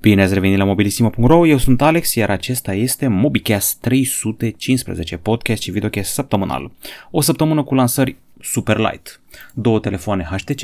Bine ați revenit la mobilissimo.ro, eu sunt Alex, iar acesta este MobiCast 315, podcast și videocast săptămânal. O săptămână cu lansări super light, două telefoane HTC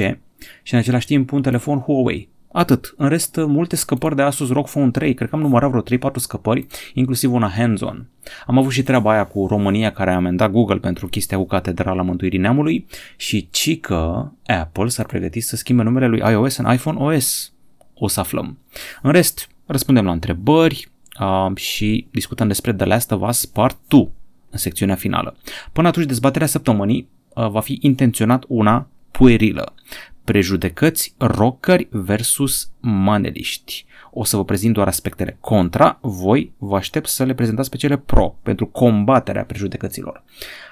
și în același timp un telefon Huawei. Atât, în rest multe scăpări de Asus ROG Phone 3, cred că am numărat vreo 3-4 scăpări, inclusiv una hands-on. Am avut și treaba aia cu România care a amendat Google pentru chestia cu Catedrala Mântuirii Neamului și cică Apple s-ar pregăti să schimbe numele lui iOS în iPhone OS. O să aflăm. În rest, răspundem la întrebări și discutăm despre The Last of Us Part 2 în secțiunea finală. Până atunci, dezbaterea săptămânii va fi intenționat una puerilă. Prejudecăți, rockeri versus maneliști. O să vă prezint doar aspectele contra, voi vă aștept să le prezentați pe cele pro, pentru combaterea prejudecăților.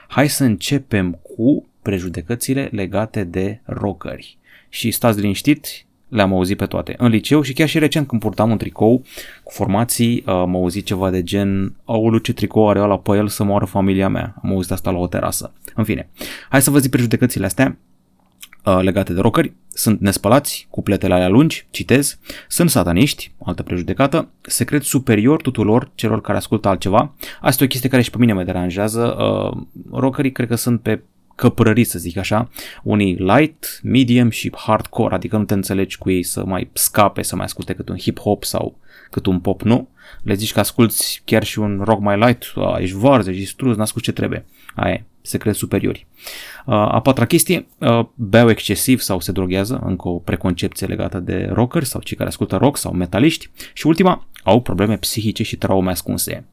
Hai să începem cu prejudecățile legate de rockeri. Și stați liniștiți, le-am auzit pe toate. În liceu și chiar și recent când purtam un tricou cu formații, am auzit ceva de gen "Aoleu, ce tricou are ăla pe el, să moară familia mea." Am auzit asta la o terasă. În fine, hai să vă zic prejudecățile astea legate de rockeri. Sunt nespălați, cu pletele alea lungi, citez, sunt sataniști, altă prejudecată, secret superior tuturor celor care ascultă altceva. Asta e o chestie care și pe mine mă deranjează. Rockerii cred că sunt pe căprării, să zic așa, unii light, medium și hardcore, adică nu te înțelegi cu ei să mai scape, să mai asculte cât un hip-hop sau cât un pop, nu? Le zici că asculti chiar și un rock mai light, ești varză, ești struz, n-asculti ce trebuie. Aia e, secret superiori. A patra chestie, beau excesiv sau se droghează, încă o preconcepție legată de rockeri sau cei care ascultă rock sau metaliști. Și ultima, au probleme psihice și traume ascunse.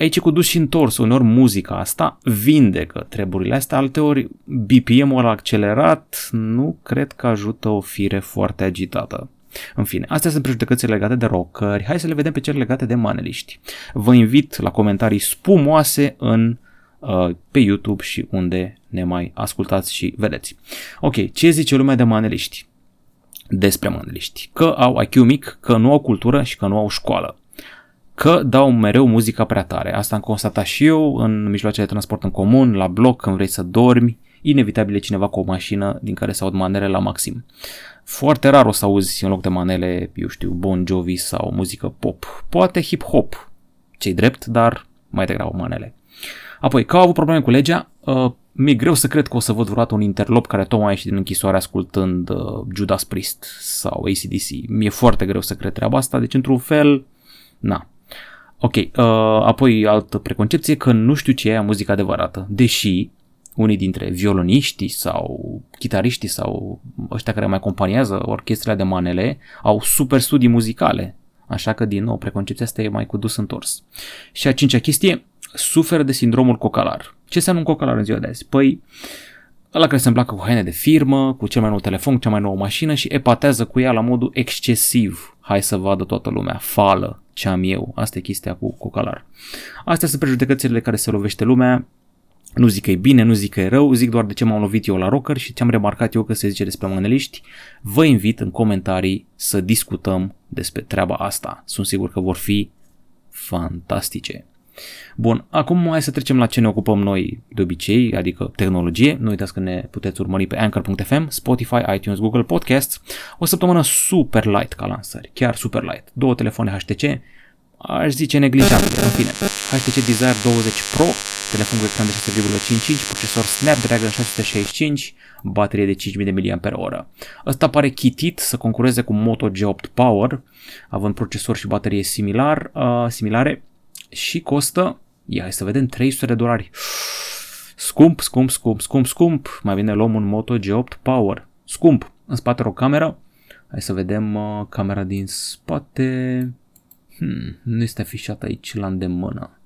Aici e cu dus și întors, uneori muzica asta vindecă treburile astea, alteori BPM-ul accelerat nu cred că ajută o fire foarte agitată. În fine, astea sunt prejudecățile legate de rockeri, hai să le vedem pe cele legate de maneliști. Vă invit la comentarii spumoase pe YouTube și unde ne mai ascultați și vedeți. Ok, ce zice lumea de maneliști? Despre maneliști. Că au IQ mic, că nu au cultură și că nu au școală. Că dau mereu muzica prea tare. Asta am constatat și eu în mijloacele de transport în comun, la bloc, când vrei să dormi. Inevitabil e cineva cu o mașină din care se aud manele la maxim. Foarte rar o să auzi în loc de manele, eu știu, Bon Jovi sau muzică pop. Poate hip-hop, ce-i drept, dar mai degrabă manele. Apoi, că au avut probleme cu legea, mi-e greu să cred că o să văd vreodată un interlop care tocmai a ieșit din închisoare ascultând Judas Priest sau ACDC. Mi-e foarte greu să cred treaba asta, deci într-un fel, na. Ok, apoi altă preconcepție, că nu știu ce e aia muzică adevărată, deși unii dintre violoniștii sau chitariștii sau ăștia care mai acompaniază orchestrele de manele au super studii muzicale, așa că din nou preconcepția asta e mai cu dus întors. Și a cincea chestie, suferă de sindromul cocalar. Ce înseamnă un cocalar în ziua de azi? Păi, ăla care se împlacă cu haine de firmă, cu cel mai nou telefon, cea mai nouă mașină și epatează cu ea la modul excesiv. Hai să vadă toată lumea, fală ce am eu. Asta e chestia cu cocalar. Astea sunt prejudecățile de care se lovește lumea. Nu zic că e bine, nu zic că e rău, zic doar de ce m-am lovit eu la rocker și ce am remarcat eu că se zice despre maneliști. Vă invit în comentarii să discutăm despre treaba asta. Sunt sigur că vor fi fantastice. Bun, acum hai să trecem la ce ne ocupăm noi de obicei, adică tehnologie. Nu uitați că ne puteți urmări pe Anchor.fm, Spotify, iTunes, Google Podcasts. O săptămână super light ca lansări, chiar super light. Două telefoane HTC, aș zice neglijabile, în fine. HTC Desire 20 Pro, telefon cu ecran de 6.55, procesor Snapdragon 665, baterie de 5000 mAh. Ăsta pare chitit să concureze cu Moto G8 Power, având procesor și baterie similare. Și costă, hai să vedem, $300. Scump, mai bine luăm un Moto G8 Power. Scump, în spate o cameră, hai să vedem camera din spate, nu este afișată aici la îndemână,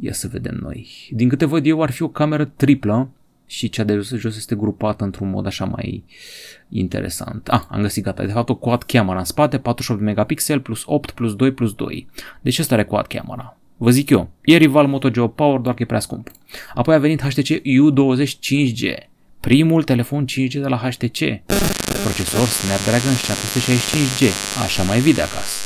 ia să vedem noi. Din câte văd eu ar fi o cameră triplă și cea de jos este grupată într-un mod așa mai interesant. Am găsit, gata, de fapt o quad camera în spate, 48 megapixel plus 8 plus 2 plus 2. Deci ăsta are quad camera. Vă zic eu, e rival Moto G8 Power, doar că e prea scump. Apoi a venit HTC U20 5G, primul telefon 5G de la HTC. Procesor Snapdragon 765G, așa mai vii de acasă.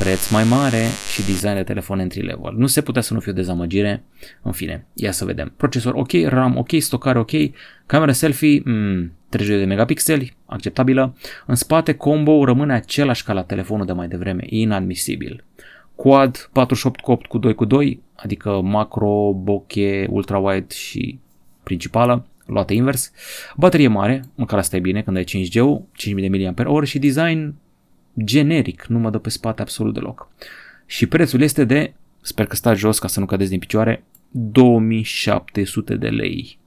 preț mai mare și design de telefon entry-level. Nu se putea să nu fie o dezamăgire. În fine, ia să vedem. Procesor ok, RAM ok, stocare ok, camera selfie, 32 de megapixeli, acceptabilă. În spate, combo rămâne același ca la telefonul de mai devreme, inadmisibil. Quad 48 cu 8 cu 2 cu 2, adică macro, bokeh, ultra-wide și principală, luată invers. Baterie mare, măcar asta e bine când ai 5G-ul, 5000 de mAh și design generic, nu mă dă pe spate absolut deloc. Și prețul este de, sper că stați jos ca să nu cadeți din picioare, 2700 de lei.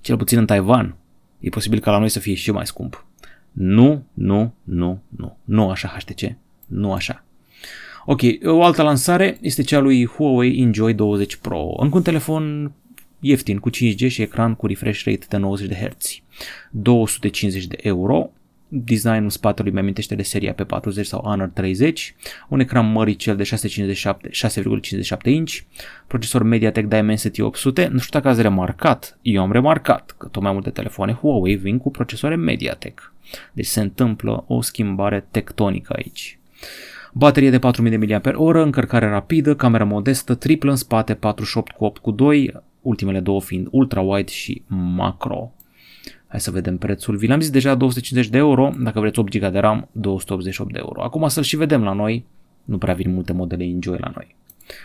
Cel puțin în Taiwan, e posibil ca la noi să fie și mai scump. Nu așa HTC, nu așa. Ok, o altă lansare este cea lui Huawei Enjoy 20 Pro, încă un telefon ieftin cu 5G și ecran cu refresh rate de 90 de Hz, 250 de euro. Designul spatelui mi amintește de seria P40 sau Honor 30, un ecran măricel de 6,57 inch, procesor MediaTek Dimensity 800, nu știu dacă ați remarcat, eu am remarcat că tot mai multe telefoane Huawei vin cu procesoare MediaTek, deci se întâmplă o schimbare tectonică aici. Baterie de 4000 de mAh, încărcare rapidă, cameră modestă, triplă în spate, 48 cu 8 cu 2, ultimele două fiind ultra-wide și macro. Hai să vedem prețul. Vi l-am zis deja, 250 de euro, dacă vreți 8 GB de RAM, 288 de euro. Acum să-l și vedem la noi, nu prea vin multe modele Enjoy la noi.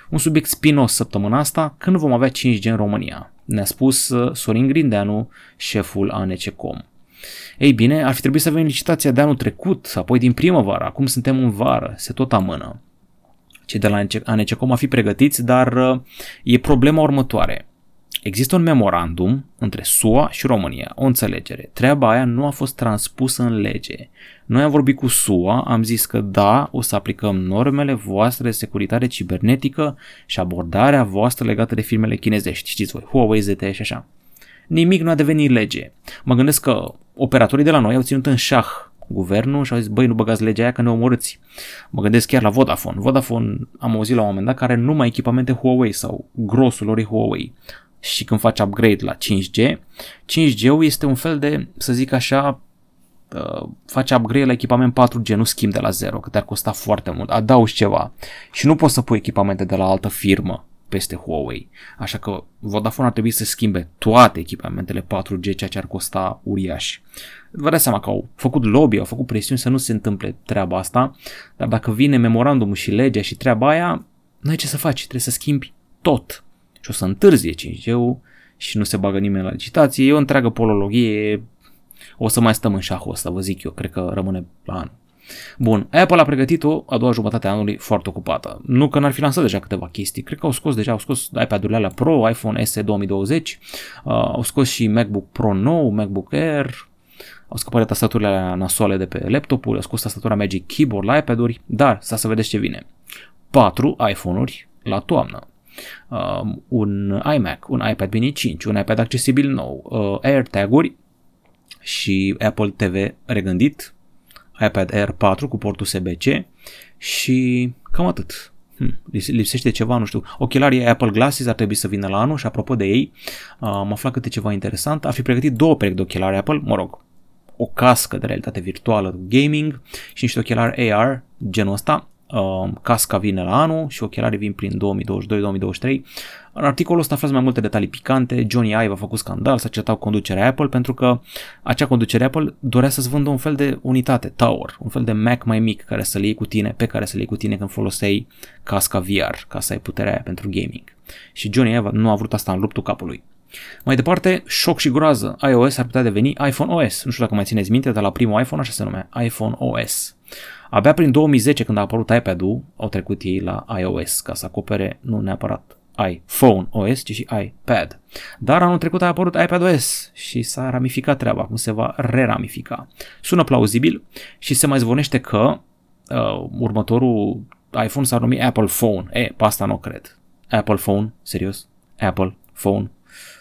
Un subiect spinos săptămâna asta, când vom avea 5G în România, ne-a spus Sorin Grindeanu, șeful ANECOM. Ei bine, ar fi trebuit să avem licitația de anul trecut, apoi din primăvară, acum suntem în vară, se tot amână. Cei de la ANECOM ar fi pregătiți, dar e problema următoare. Există un memorandum între SUA și România, o înțelegere. Treaba aia nu a fost transpusă în lege. Noi am vorbit cu SUA, am zis că da, o să aplicăm normele voastre de securitate cibernetică și abordarea voastră legată de firmele chinezești, știți voi, Huawei, ZTE și așa. Nimic nu a devenit lege. Mă gândesc că operatorii de la noi au ținut în șah guvernul și au zis, băi, nu băgați legea aia că ne omorâți. Mă gândesc chiar la Vodafone. Vodafone am auzit la un moment dat că are numai echipamente Huawei sau grosul lor e Huawei. Și când faci upgrade la 5G, 5G-ul este un fel de, să zic așa, faci upgrade la echipament 4G, nu schimbi de la zero, că te-ar costa foarte mult, adaugi ceva. Și nu poți să pui echipamente de la altă firmă peste Huawei. Așa că Vodafone ar trebui să schimbe toate echipamentele 4G, ceea ce ar costa uriaș. Vă dați seama că au făcut lobby, au făcut presiuni să nu se întâmple treaba asta, dar dacă vine memorandumul și legea și treaba aia, n-ai ce să faci, trebuie să schimbi tot. Și o să întârzie 5G-ul și nu se bagă nimeni la licitație. E o întreagă polologie, o să mai stăm în șahul ăsta, vă zic eu, cred că rămâne la anul. Bun, Apple a pregătit-o a doua jumătate a anului foarte ocupată. Nu că n-ar fi lansat deja câteva chestii, cred că au scos iPad-urile alea Pro, iPhone SE 2020, au scos și MacBook Pro nou, MacBook Air, au scăpat tastaturile alea nasoale de pe laptopuri, au scos tastatura Magic Keyboard la iPad-uri, dar stai să vedeți ce vine. 4 iPhone-uri la toamnă. Un iMac, un iPad mini 5, un iPad accesibil nou, AirTag-uri și Apple TV regândit, iPad Air 4 cu port USB-C și cam atât. Lipsește ceva, nu știu. Ochelarii Apple Glasses ar trebui să vină la anul și apropo de ei, am aflat câte ceva interesant. Ar fi pregătit două perechi de ochelari Apple, o cască de realitate virtuală, gaming și niște ochelari AR, genul ăsta. Casca vine la anul și ochelarii vin prin 2022-2023. În articolul ăsta aflați mai multe detalii picante. Johnny Ive a făcut scandal, s-a certat conducerea Apple pentru că acea conducere Apple dorea să-ți vândă un fel de unitate, tower, un fel de Mac mai mic care să-l iei cu tine, pe care să-l iei cu tine când foloseai casca VR, ca să ai puterea aia pentru gaming. Și Johnny Ive nu a vrut asta în ruptul capului. Mai departe, șoc și groază, iOS ar putea deveni iPhone OS. Nu știu dacă mai țineți minte, dar la primul iPhone așa se numea, iPhone OS. Abia prin 2010, când a apărut iPad-ul, au trecut ei la iOS, ca să acopere nu neapărat iPhone OS, ci și iPad. Dar anul trecut a apărut iPad OS și s-a ramificat treaba, acum se va reramifica. Sună plauzibil și se mai zvonește că următorul iPhone s-ar numi Apple Phone. Pe asta nu o cred. Apple Phone, serios? Apple Phone.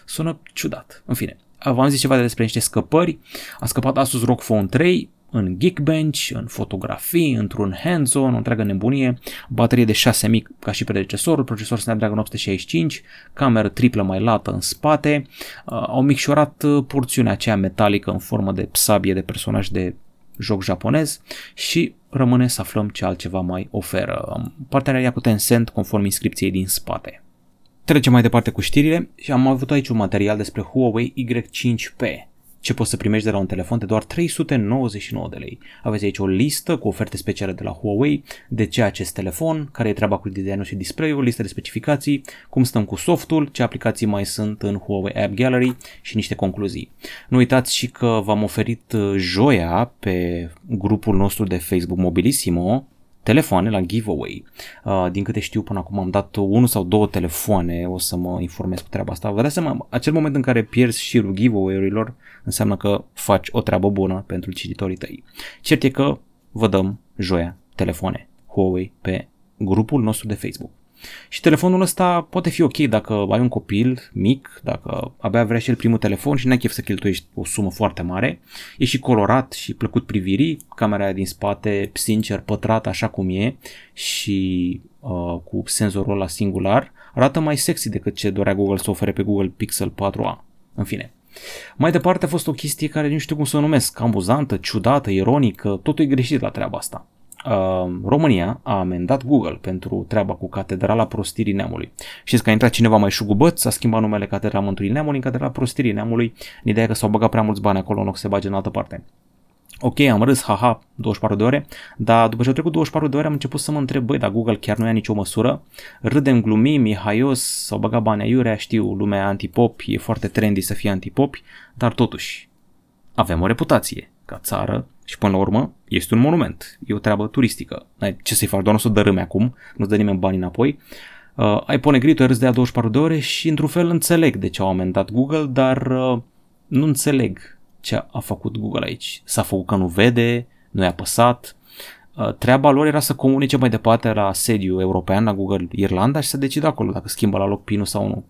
Sună ciudat. În fine, v-am zis ceva despre niște scăpări. A scăpat Asus ROG Phone 3 în Geekbench, în fotografii, într-un hands-on, o întreagă nebunie, baterie de 6000 ca și predecesorul, procesor Snapdragon 865, cameră triplă mai lată în spate, au micșorat porțiunea aceea metalică în formă de sabie de personaj de joc japonez și rămâne să aflăm ce altceva mai oferă. Parteneria cu Tencent conform inscripției din spate. Trecem mai departe cu știrile și am avut aici un material despre Huawei Y5P. Ce poți să primești de la un telefon de doar 399 de lei. Aveți aici o listă cu oferte speciale de la Huawei, de ce acest telefon, care e treaba cu designul și display-ul, listă de specificații, cum stăm cu softul, ce aplicații mai sunt în Huawei App Gallery și niște concluzii. Nu uitați și că v-am oferit joia pe grupul nostru de Facebook Mobilissimo telefoane la giveaway. Din câte știu până acum am dat 1 sau 2 telefoane, o să mă informez cu treaba asta. Vă dați seama, acel moment în care pierzi șirul giveaway-urilor înseamnă că faci o treabă bună pentru cititorii tăi. Cert e că vă dăm joia telefoane Huawei pe grupul nostru de Facebook. Și telefonul ăsta poate fi ok dacă ai un copil mic, dacă abia vrea și el primul telefon și n-ai chef să cheltuiești o sumă foarte mare. E și colorat și plăcut privirii, camera aia din spate, sincer, pătrată așa cum e și cu senzorul ăla singular, arată mai sexy decât ce dorea Google să ofere pe Google Pixel 4a. În fine. Mai departe a fost o chestie care nu știu cum să o numesc, amuzantă, ciudată, ironică, totul e greșit la treaba asta. România a amendat Google pentru treaba cu Catedrala Prostirii Neamului. Știți că a intrat cineva mai șugubăț, a schimbat numele Catedrala Mântuirii Neamului în Catedrala Prostirii Neamului, în ideea că s-au băgat prea mulți bani acolo în loc să se bage în altă parte. Ok, am râs, haha, 24 de ore, dar după ce au trecut 24 de ore am început să mă întreb, băi, dar Google chiar nu ia nicio măsură? Râdem, glumim, e haios, s-au băgat bani aiurea, știu, lumea antipop, e foarte trendy să fie antipopi, dar totuși avem o reputație ca țară și până la urmă este un monument, e o treabă turistică. Ce să-i faci, doar nu o să dărâme acum, nu-ți dă nimeni bani înapoi. Ai pune gritul, râs de ea 24 de ore și într-un fel înțeleg de ce au amendat Google, dar nu înțeleg ce a făcut Google aici. S-a făcut că nu vede, nu i-a apăsat. Treaba lor era să comunice mai departe la sediul european, la Google Irlanda și să decide acolo dacă schimbă la loc PIN-ul sau nu.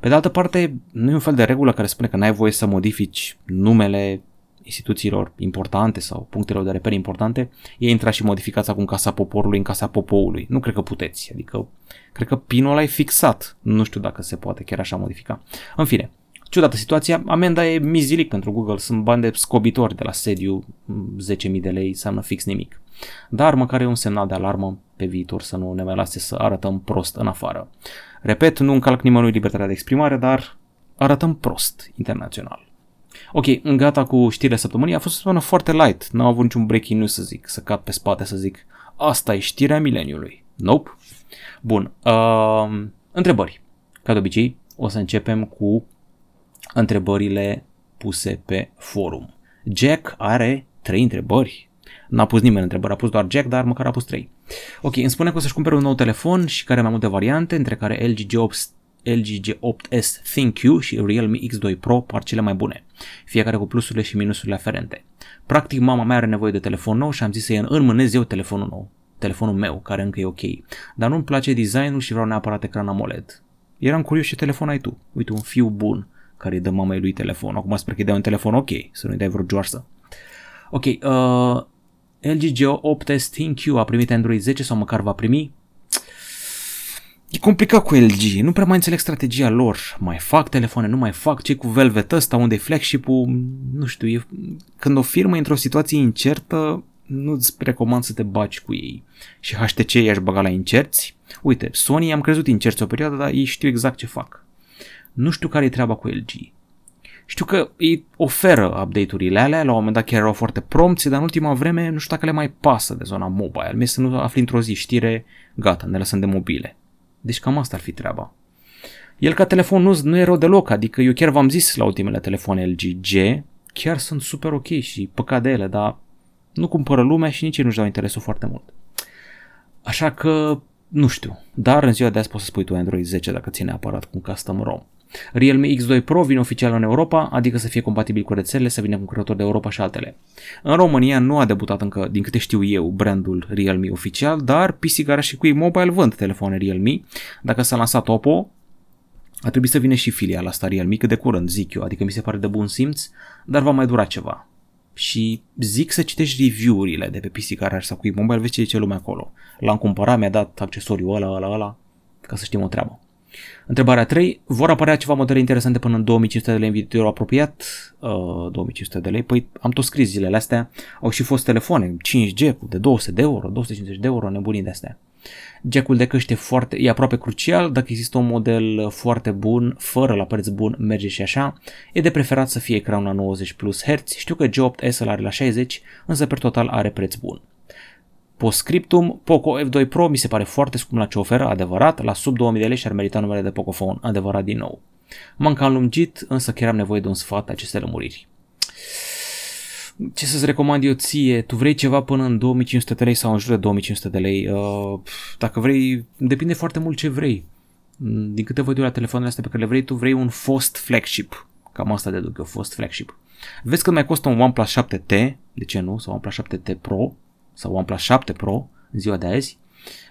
Pe de altă parte, nu e un fel de regulă care spune că n-ai voie să modifici numele instituțiilor importante sau punctelor de reper importante. Ei intra și modificați acum Casa Poporului în Casa Popoului. Nu cred că puteți, adică cred că PIN-ul ăla e fixat. Nu știu dacă se poate chiar așa modifica. În fine. Ciudată situația, amenda e mizilic pentru Google, sunt bani de scobitori de la sediu, 10.000 de lei, înseamnă fix nimic. Dar măcar e un semnal de alarmă pe viitor să nu ne mai lase să arătăm prost în afară. Repet, nu încalc nimănui libertatea de exprimare, dar arătăm prost internațional. Ok, gata cu știrile săptămânii, a fost o săptămână foarte light, n-am avut niciun breaking news să zic, să cad pe spate să zic, asta e știrea mileniului. Nope. Bun, întrebări. Ca de obicei, o să începem cu întrebările puse pe forum. Jack are 3 întrebări. N-a pus nimeni întrebări, a pus doar Jack, dar măcar a pus 3. Ok, îmi spune că o să-și cumpere un nou telefon și care are mai multe variante, între care LG G8S ThinQ și Realme X2 Pro par cele mai bune, fiecare cu plusurile și minusurile aferente. Practic, mama mea are nevoie de telefon nou și am zis să-i înmânez eu telefonul nou, telefonul meu, care încă e ok, dar nu-mi place designul și vreau neapărat ecran AMOLED. Eram curios ce telefon ai tu. Uite, un fiu bun care îi dă mamei lui telefon. Acum sper că îi dai un telefon ok, să nu-i dai vreo joarsă. Ok, LG G8S ThinQ a primit Android 10 sau măcar va primi? E complicat cu LG, nu prea mai înțeleg strategia lor. Mai fac telefoane, nu mai fac, cei cu Velvet ăsta unde e flagship-ul, nu știu, e... când o firmă e într-o situație incertă, nu-ți recomand să te baci cu ei. Și HTC i-aș băga la incerți. Uite, Sony am crezut incerți o perioadă, dar ei știu exact ce fac. Nu știu care e treaba cu LG. Știu că îi oferă update-urile alea, la un moment dat chiar erau foarte prompți, dar în ultima vreme nu știu dacă le mai pasă de zona mobile. Mie să nu afli într-o zi știre, gata, ne lăsăm de mobile. Deci cam asta ar fi treaba. El ca telefon nu e rău deloc, adică eu chiar v-am zis la ultimele telefoane LG G, chiar sunt super ok și păcat de ele, dar nu cumpără lumea și nici ei nu-și dau interesul foarte mult. Așa că nu știu, dar în ziua de azi poți să spui tu Android 10 dacă ține aparat cu un custom ROM. Realme X2 Pro vine oficial în Europa, adică să fie compatibil cu rețelele, să vină concurător de Europa și altele. În România nu a debutat încă, din câte știu eu, brandul Realme oficial, dar Pisigara și Cui Mobile vând telefoane Realme. Dacă s-a lansat Oppo, a trebuit să vină și filiala asta Realme, cât de curând, zic eu, adică mi se pare de bun simț, dar va mai dura ceva. Și zic să citești review-urile de pe Pisigara sau Cui Mobile, vezi ce zice lumea acolo. L-am cumpărat, mi-a dat accesoriul ăla, ca să știm o treabă. Întrebarea 3. Vor apărea ceva modele interesante până în 2500 de lei în viitorul apropiat? 2500 de lei? Păi am tot scris zilele astea. Au și fost telefoane 5G de 200 de euro, 250 de euro, nebunii de astea. Jack-ul de căște e aproape crucial, dacă există un model foarte bun, fără la preț bun, merge și așa. E de preferat să fie ecran la 90 plus Hz, știu că G8S îl are la 60, însă per total are preț bun. Postscriptum, Poco F2 Pro mi se pare foarte scump la ce oferă, adevărat, la sub 2000 de lei și-ar merita numele de Poco Phone, adevărat din nou. M-am cam lungit, însă chiar am nevoie de un sfat aceste lămuriri. Ce să-ți recomand eu ție? Tu vrei ceva până în 2500 de lei sau în jur de 2500 de lei? Dacă vrei, depinde foarte mult ce vrei. Din câte văd eu la telefoanele astea pe care le vrei, tu vrei un fost flagship. Cam asta deduc eu, fost flagship. Vezi cât mai costă un OnePlus 7T, de ce nu? Sau OnePlus 7T Pro sau OnePlus 7 Pro în ziua de azi.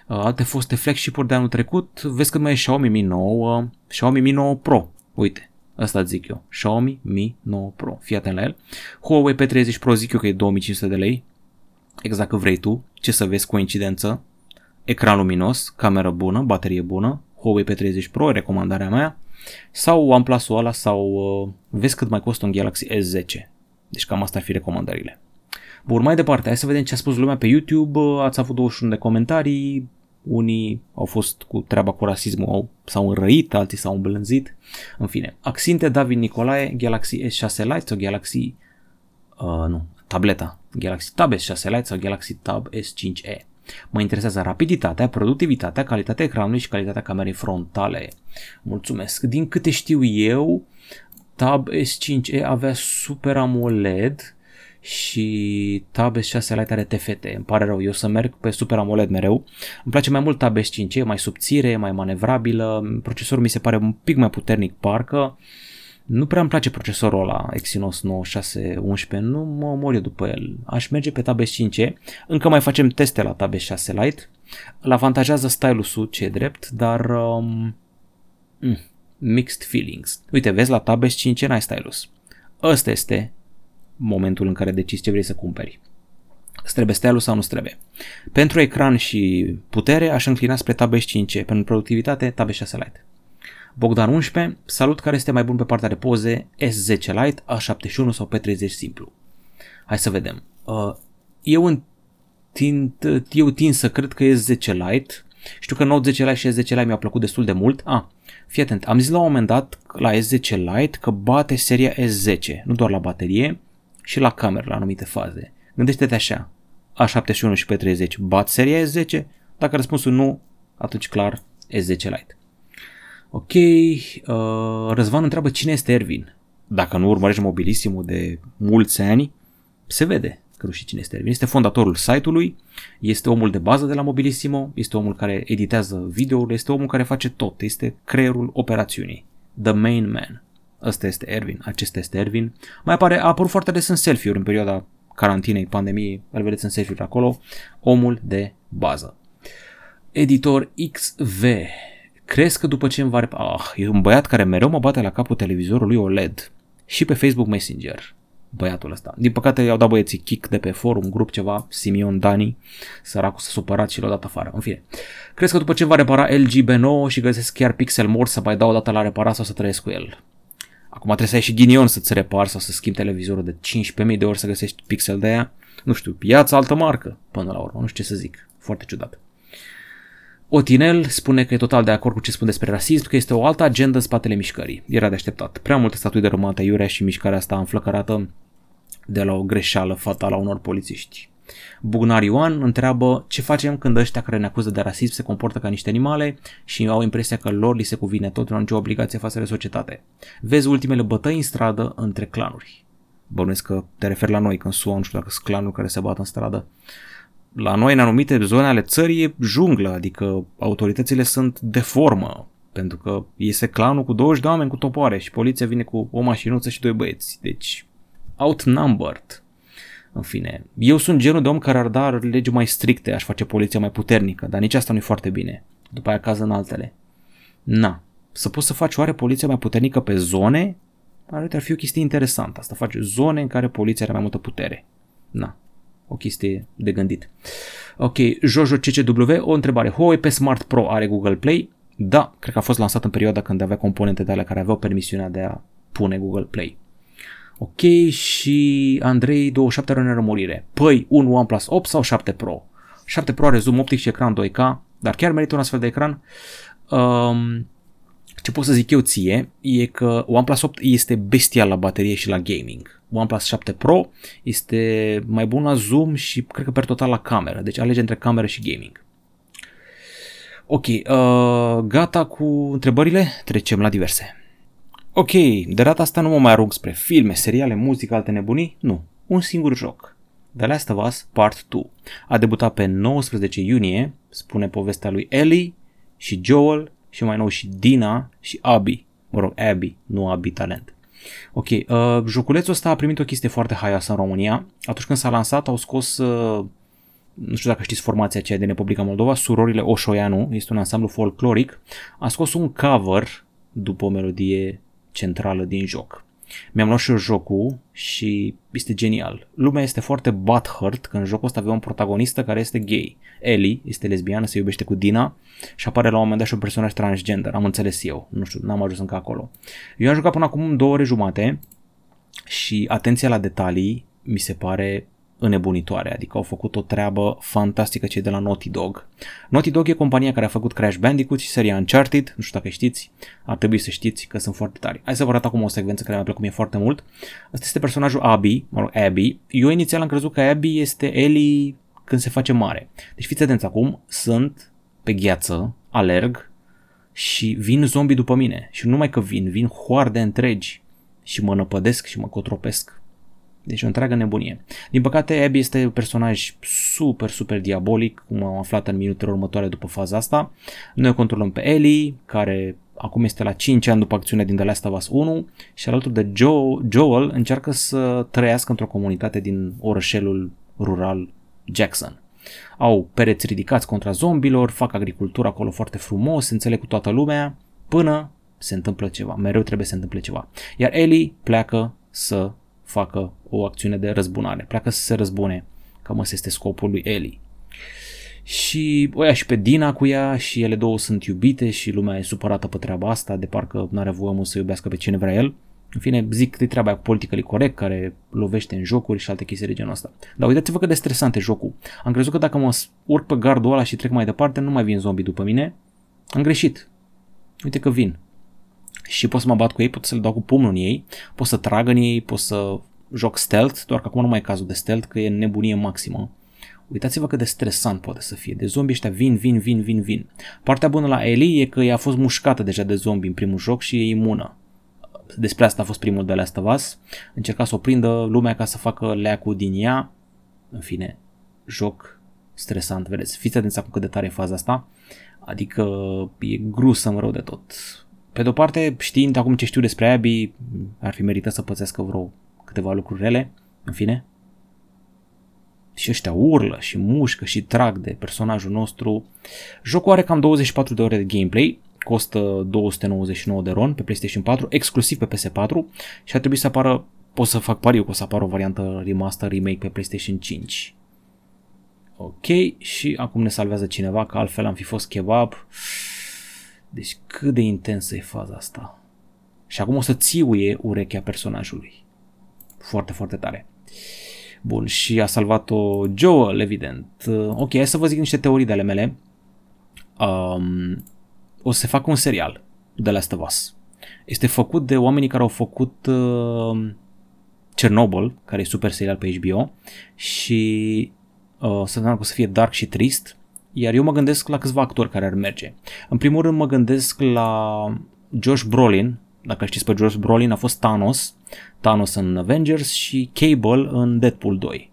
Alte foste flagship-uri de anul trecut, vezi cât mai e Xiaomi Mi 9, Xiaomi Mi 9 Pro. Uite. Asta zic eu, Xiaomi Mi 9 Pro, fii atent la el. Huawei P30 Pro zic eu că e 2500 de lei, exact cât vrei tu, ce să vezi, coincidență, ecran luminos, cameră bună, baterie bună, Huawei P30 Pro, recomandarea mea, sau OnePlus-ul ăla, sau vezi cât mai costă un Galaxy S10, deci cam asta ar fi recomandările. Bun, mai departe, hai să vedem ce a spus lumea pe YouTube, ați avut 21 de comentarii, unii au fost cu treaba cu rasismul, s-au înrăit, alții s-au îmblânzit. În fine, Axinte, David Nicolae, Galaxy S6 Lite sau Galaxy... tableta. Galaxy Tab S6 Lite sau Galaxy Tab S5e. Mă interesează rapiditatea, productivitatea, calitatea ecranului și calitatea camerei frontale. Mulțumesc. Din câte știu eu, Tab S5e avea Super AMOLED și Tab S6 Lite are TFT. Îmi pare rău, eu să merg pe Super AMOLED mereu. Îmi place mai mult Tab S5, e mai subțire, mai manevrabilă. Procesorul mi se pare un pic mai puternic, parcă. Nu prea îmi place procesorul ăla, Exynos 9611, nu mă mor eu după el. Aș merge pe Tab S5, încă mai facem teste la Tab S6 Lite. Îl avantajează stylusul, ce e drept, dar mixed feelings. Uite, vezi, la Tab S5 n-ai stylus. Ăsta este momentul în care decizi ce vrei să cumperi. Îți trebuie stylus sau nu trebuie. Pentru ecran și putere aș înclina spre Tab S5, pentru productivitate Tab S6 Lite. Bogdan 11, salut, care este mai bun pe partea de poze, S10 Lite, A71 sau P30 simplu? Hai să vedem. Eu tind să cred că S10 Lite. Știu că Note 10 Lite și S10 Lite mi-au plăcut destul de mult. Fii atent, am zis la un moment dat la S10 Lite că bate seria S10, nu doar la baterie, și la cameră, la anumite faze. Gândește-te așa, A71 și P30 bat seria S10? Dacă răspunsul nu, atunci clar S10 Lite. Ok, Răzvan întreabă cine este Ervin. Dacă nu urmărești Mobilissimul de mulți ani, se vede că nu știi cine este Ervin. Este fondatorul site-ului, este omul de bază de la Mobilissimo, este omul care editează videourile, este omul care face tot, este creierul operațiunii, the main man. Ăsta este Ervin, acesta este Ervin. Mai apare, a apărut foarte des în selfie-uri în perioada carantinei, pandemiei, îl vedeți în selfie-uri acolo, omul de bază. Editor XV, crezi că după ce îmi va... e un băiat care mereu mă bate la capul televizorului OLED și pe Facebook Messenger, băiatul ăsta. Din păcate i-au dat băieții kick de pe forum, grup ceva, Simion Dani, săracul s-a supărat și l-a dat afară. În fine, crezi că după ce va repara LG B9 și găsesc chiar pixel morți să mai dau o dată la repara sau să trăiesc cu el? Acum trebuie să ai și ghinion să-ți repari sau să schimbi televizorul de 15.000 de ori să găsești pixel de aia. Nu știu, piața altă marcă până la urmă, nu știu ce să zic, foarte ciudat. Otinel spune că e total de acord cu ce spun despre rasism, că este o altă agendă în spatele mișcării. Era de așteptat. Prea multe statui de România Iurea și mișcarea asta înflăcărată de la o greșeală fatală a unor polițiști. Bugnar Ioan întreabă ce facem când ăștia care ne acuză de rasism se comportă ca niște animale și au impresia că lor li se cuvine tot, nu au nicio obligație față de societate. Vezi ultimele bătăi în stradă între clanuri. Bănuiesc că te referi la noi, că în SUA nu știu dacă sunt clanuri care se bat în stradă. La noi, în anumite zone ale țării, e junglă, adică autoritățile sunt de formă, pentru că iese clanul cu 20 de oameni cu topoare și poliția vine cu o mașinuță și doi băieți, deci outnumbered. În fine, eu sunt genul de om care ar da legi mai stricte, aș face poliția mai puternică, dar nici asta nu-i foarte bine. După aia cază în altele. Să poți să faci oare poliția mai puternică pe zone? Ar fi o chestie interesantă, asta faci zone în care poliția are mai multă putere. O chestie de gândit. Ok, Jojo CCW, o întrebare. Huawei pe Smart Pro are Google Play? Da, cred că a fost lansat în perioada când avea componente de alea care aveau permisiunea de a pune Google Play. Ok, și Andrei 27 are o nerămurire. Păi, un OnePlus 8 sau 7 Pro? 7 Pro are zoom optic și ecran 2K, dar chiar merită un astfel de ecran? Ce pot să zic eu ție e că OnePlus 8 este bestial la baterie și la gaming. OnePlus 7 Pro este mai bun la zoom și cred că per total la cameră, deci alege între cameră și gaming. Ok, gata cu întrebările, trecem la diverse. Ok, de data asta nu mă mai arunc spre filme, seriale, muzică, alte nebunii, nu, un singur joc. The Last of Us Part 2 a debutat pe 19 iunie, spune povestea lui Ellie și Joel și mai nou și Dina și Abby, mă rog, Abby, nu Abby Talent. Ok, joculețul ăsta a primit o chestie foarte haioasă în România. Atunci când s-a lansat au scos, nu știu dacă știți formația aceea din Republica Moldova, Surorile Oșoianu, este un ansamblu folcloric, a scos un cover după o melodie centrală din joc. Mi-am luat și eu jocul și este genial. Lumea este foarte butthurt că în jocul ăsta avea un protagonistă care este gay. Ellie este lesbiană, se iubește cu Dina și apare la un moment dat și un personaj transgender, am înțeles eu, nu știu, n-am ajuns încă acolo. Eu am jucat până acum 2 ore jumate și atenția la detalii mi se pare înnebunitoare, adică au făcut o treabă fantastică cei de la Naughty Dog. Naughty Dog e compania care a făcut Crash Bandicoot și seria Uncharted, nu știu dacă știți, ar trebui să știți că sunt foarte tari. Hai să vă arăt acum o secvență care mi-a plăcut mie foarte mult. Asta este personajul Abby, mă rog, Abby. Eu inițial am crezut că Abby este Ellie când se face mare. Deci fiți atenți acum, sunt pe gheață, alerg și vin zombii după mine. Și nu numai că vin hoarde întregi și mă năpădesc și mă cotropesc. Deci o întreagă nebunie. Din păcate, Abby este un personaj super, super diabolic, cum am aflat în minutele următoare după faza asta. Noi o controlăm pe Ellie, care acum este la 5 ani după acțiunea din The Last of Us 1 și alături de Joel încearcă să trăiască într-o comunitate din orășelul rural Jackson. Au pereți ridicați contra zombilor, fac agricultură acolo foarte frumos, se înțeleg cu toată lumea, până se întâmplă ceva. Mereu trebuie să se întâmple ceva. Iar Ellie pleacă să facă o acțiune de răzbunare. Pleacă să se răzbune. Cam asta este scopul lui Ellie. Și o ia și pe Dina cu ea și ele două sunt iubite și lumea e supărată pe treaba asta, de parcă n-are voie omul să iubească pe cine vrea el. În fine, zic de treaba cu politically corect care lovește în jocuri și alte chestii de genul ăsta. Dar uitați-vă cât de stresant e jocul. Am crezut că dacă mă urc pe gardul ăla și trec mai departe, nu mai vin zombii după mine. Am greșit. Uite că vin. Și pot să mă bat cu ei, pot să le dau cu pumnul în ei, pot să trag în ei, pot să joc stealth, doar că acum nu mai e cazul de stealth, că e nebunie maximă. Uitați-vă cât de stresant poate să fie. De zombi ăștia vin. Partea bună la Ellie e că ea a fost mușcată deja de zombi în primul joc și e imună. Despre asta a fost primul de Last of Us. Încerca să o prindă lumea ca să facă leacul din ea. În fine, joc stresant, vedeți. Fiți atenți acum cât de tare e faza asta. Adică e grusă, mă rău de tot. Pe de-o parte, știind acum ce știu despre Abby, ar fi meritat să pățească vreo câteva lucruri rele, în fine. Și ăștia urlă și mușcă și trag de personajul nostru. Jocul are cam 24 de ore de gameplay, costă 299 de RON pe PlayStation 4, exclusiv pe PS4 și ar trebui să apară, pot să fac pariu că o să apară o variantă remaster, remake pe PlayStation 5. Ok, și acum ne salvează cineva, că altfel am fi fost kebab. Deci cât de intensă e faza asta. Și acum o să țiuie urechea personajului. Foarte, foarte tare. Bun, și a salvat-o Joel, evident. Ok, hai să vă zic niște teorii de ale mele. O să se facă un serial de Last of Us. Este făcut de oamenii care au făcut Chernobyl, care e super serial pe HBO. Și să fie dark și trist. Iar eu mă gândesc la câțiva actori care ar merge. În primul rând mă gândesc la Josh Brolin. Dacă știți pe Josh Brolin, a fost Thanos în Avengers și Cable în Deadpool 2.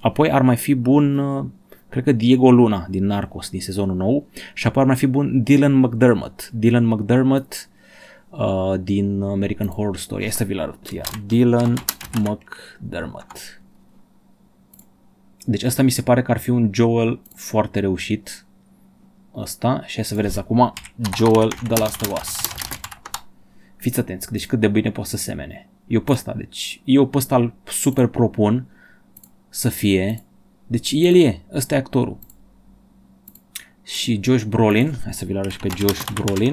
Apoi ar mai fi bun, cred că Diego Luna din Narcos, din sezonul nou. Și apoi ar mai fi bun Dylan McDermott din American Horror Story. Asta vi-l arăt. Dylan McDermott. Deci asta mi se pare că ar fi un Joel foarte reușit. Asta. Și hai să vedeți acum Joel de Last of Us. Fiți atenți, deci cât de bine poate să semene. Eu pe ăsta îl super propun să fie. Deci el e actorul. și Josh Brolin, hai să vi-l arăt și pe Josh Brolin,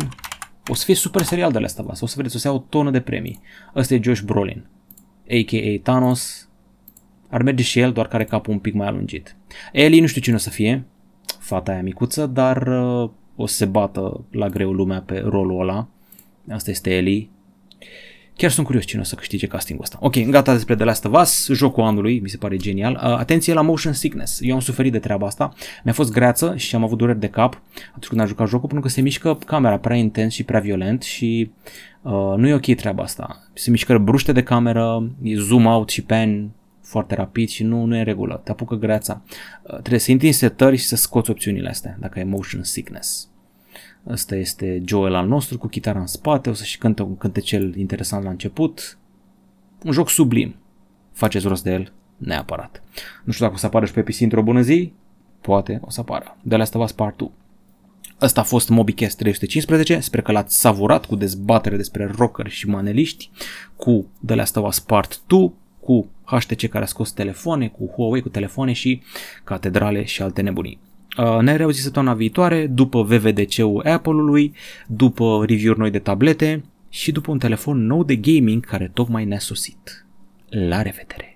o să fie super serial de la asta, o să vedeți, o să ia o tonă de premii. Ăsta e Josh Brolin, a.k.a. Thanos, ar merge și el, doar că are capul un pic mai alungit. Ellie nu știu cine o să fie, fata aia micuță, dar o să se bată la greu lumea pe rolul ăla. Asta este Ellie. Chiar sunt curios cine o să câștige castingul ăsta. Ok, gata despre The Last of Us, jocul anului, mi se pare genial. Atenție la motion sickness, eu am suferit de treaba asta, mi-a fost greață și am avut dureri de cap atunci când am jucat jocul, pentru că se mișcă camera prea intens și prea violent și nu e ok treaba asta. Se mișcă bruște de cameră, zoom out și pan foarte rapid și nu e în regulă, te apucă greața. Trebuie să intri în setări și să scoți opțiunile astea, dacă e motion sickness. Ăsta este Joel al nostru cu chitara în spate, o să și cânte un cântecel interesant la început. Un joc sublim. Faceți rost de el neapărat. Nu știu dacă o să apară și pe PC într-o bună zi, poate o să apară. The Last of Us Part 2. Ăsta a fost MobiCast 315, sper că l-ați savurat cu dezbatere despre rockeri și maneliști, cu The Last of Us Part 2, cu HTC care a scos telefoane, cu Huawei cu telefoane și catedrale și alte nebunii. Ne reauzim săptămâna viitoare, după VVDC-ul Apple-ului, după review-uri noi de tablete și după un telefon nou de gaming care tocmai ne-a sosit. La revedere!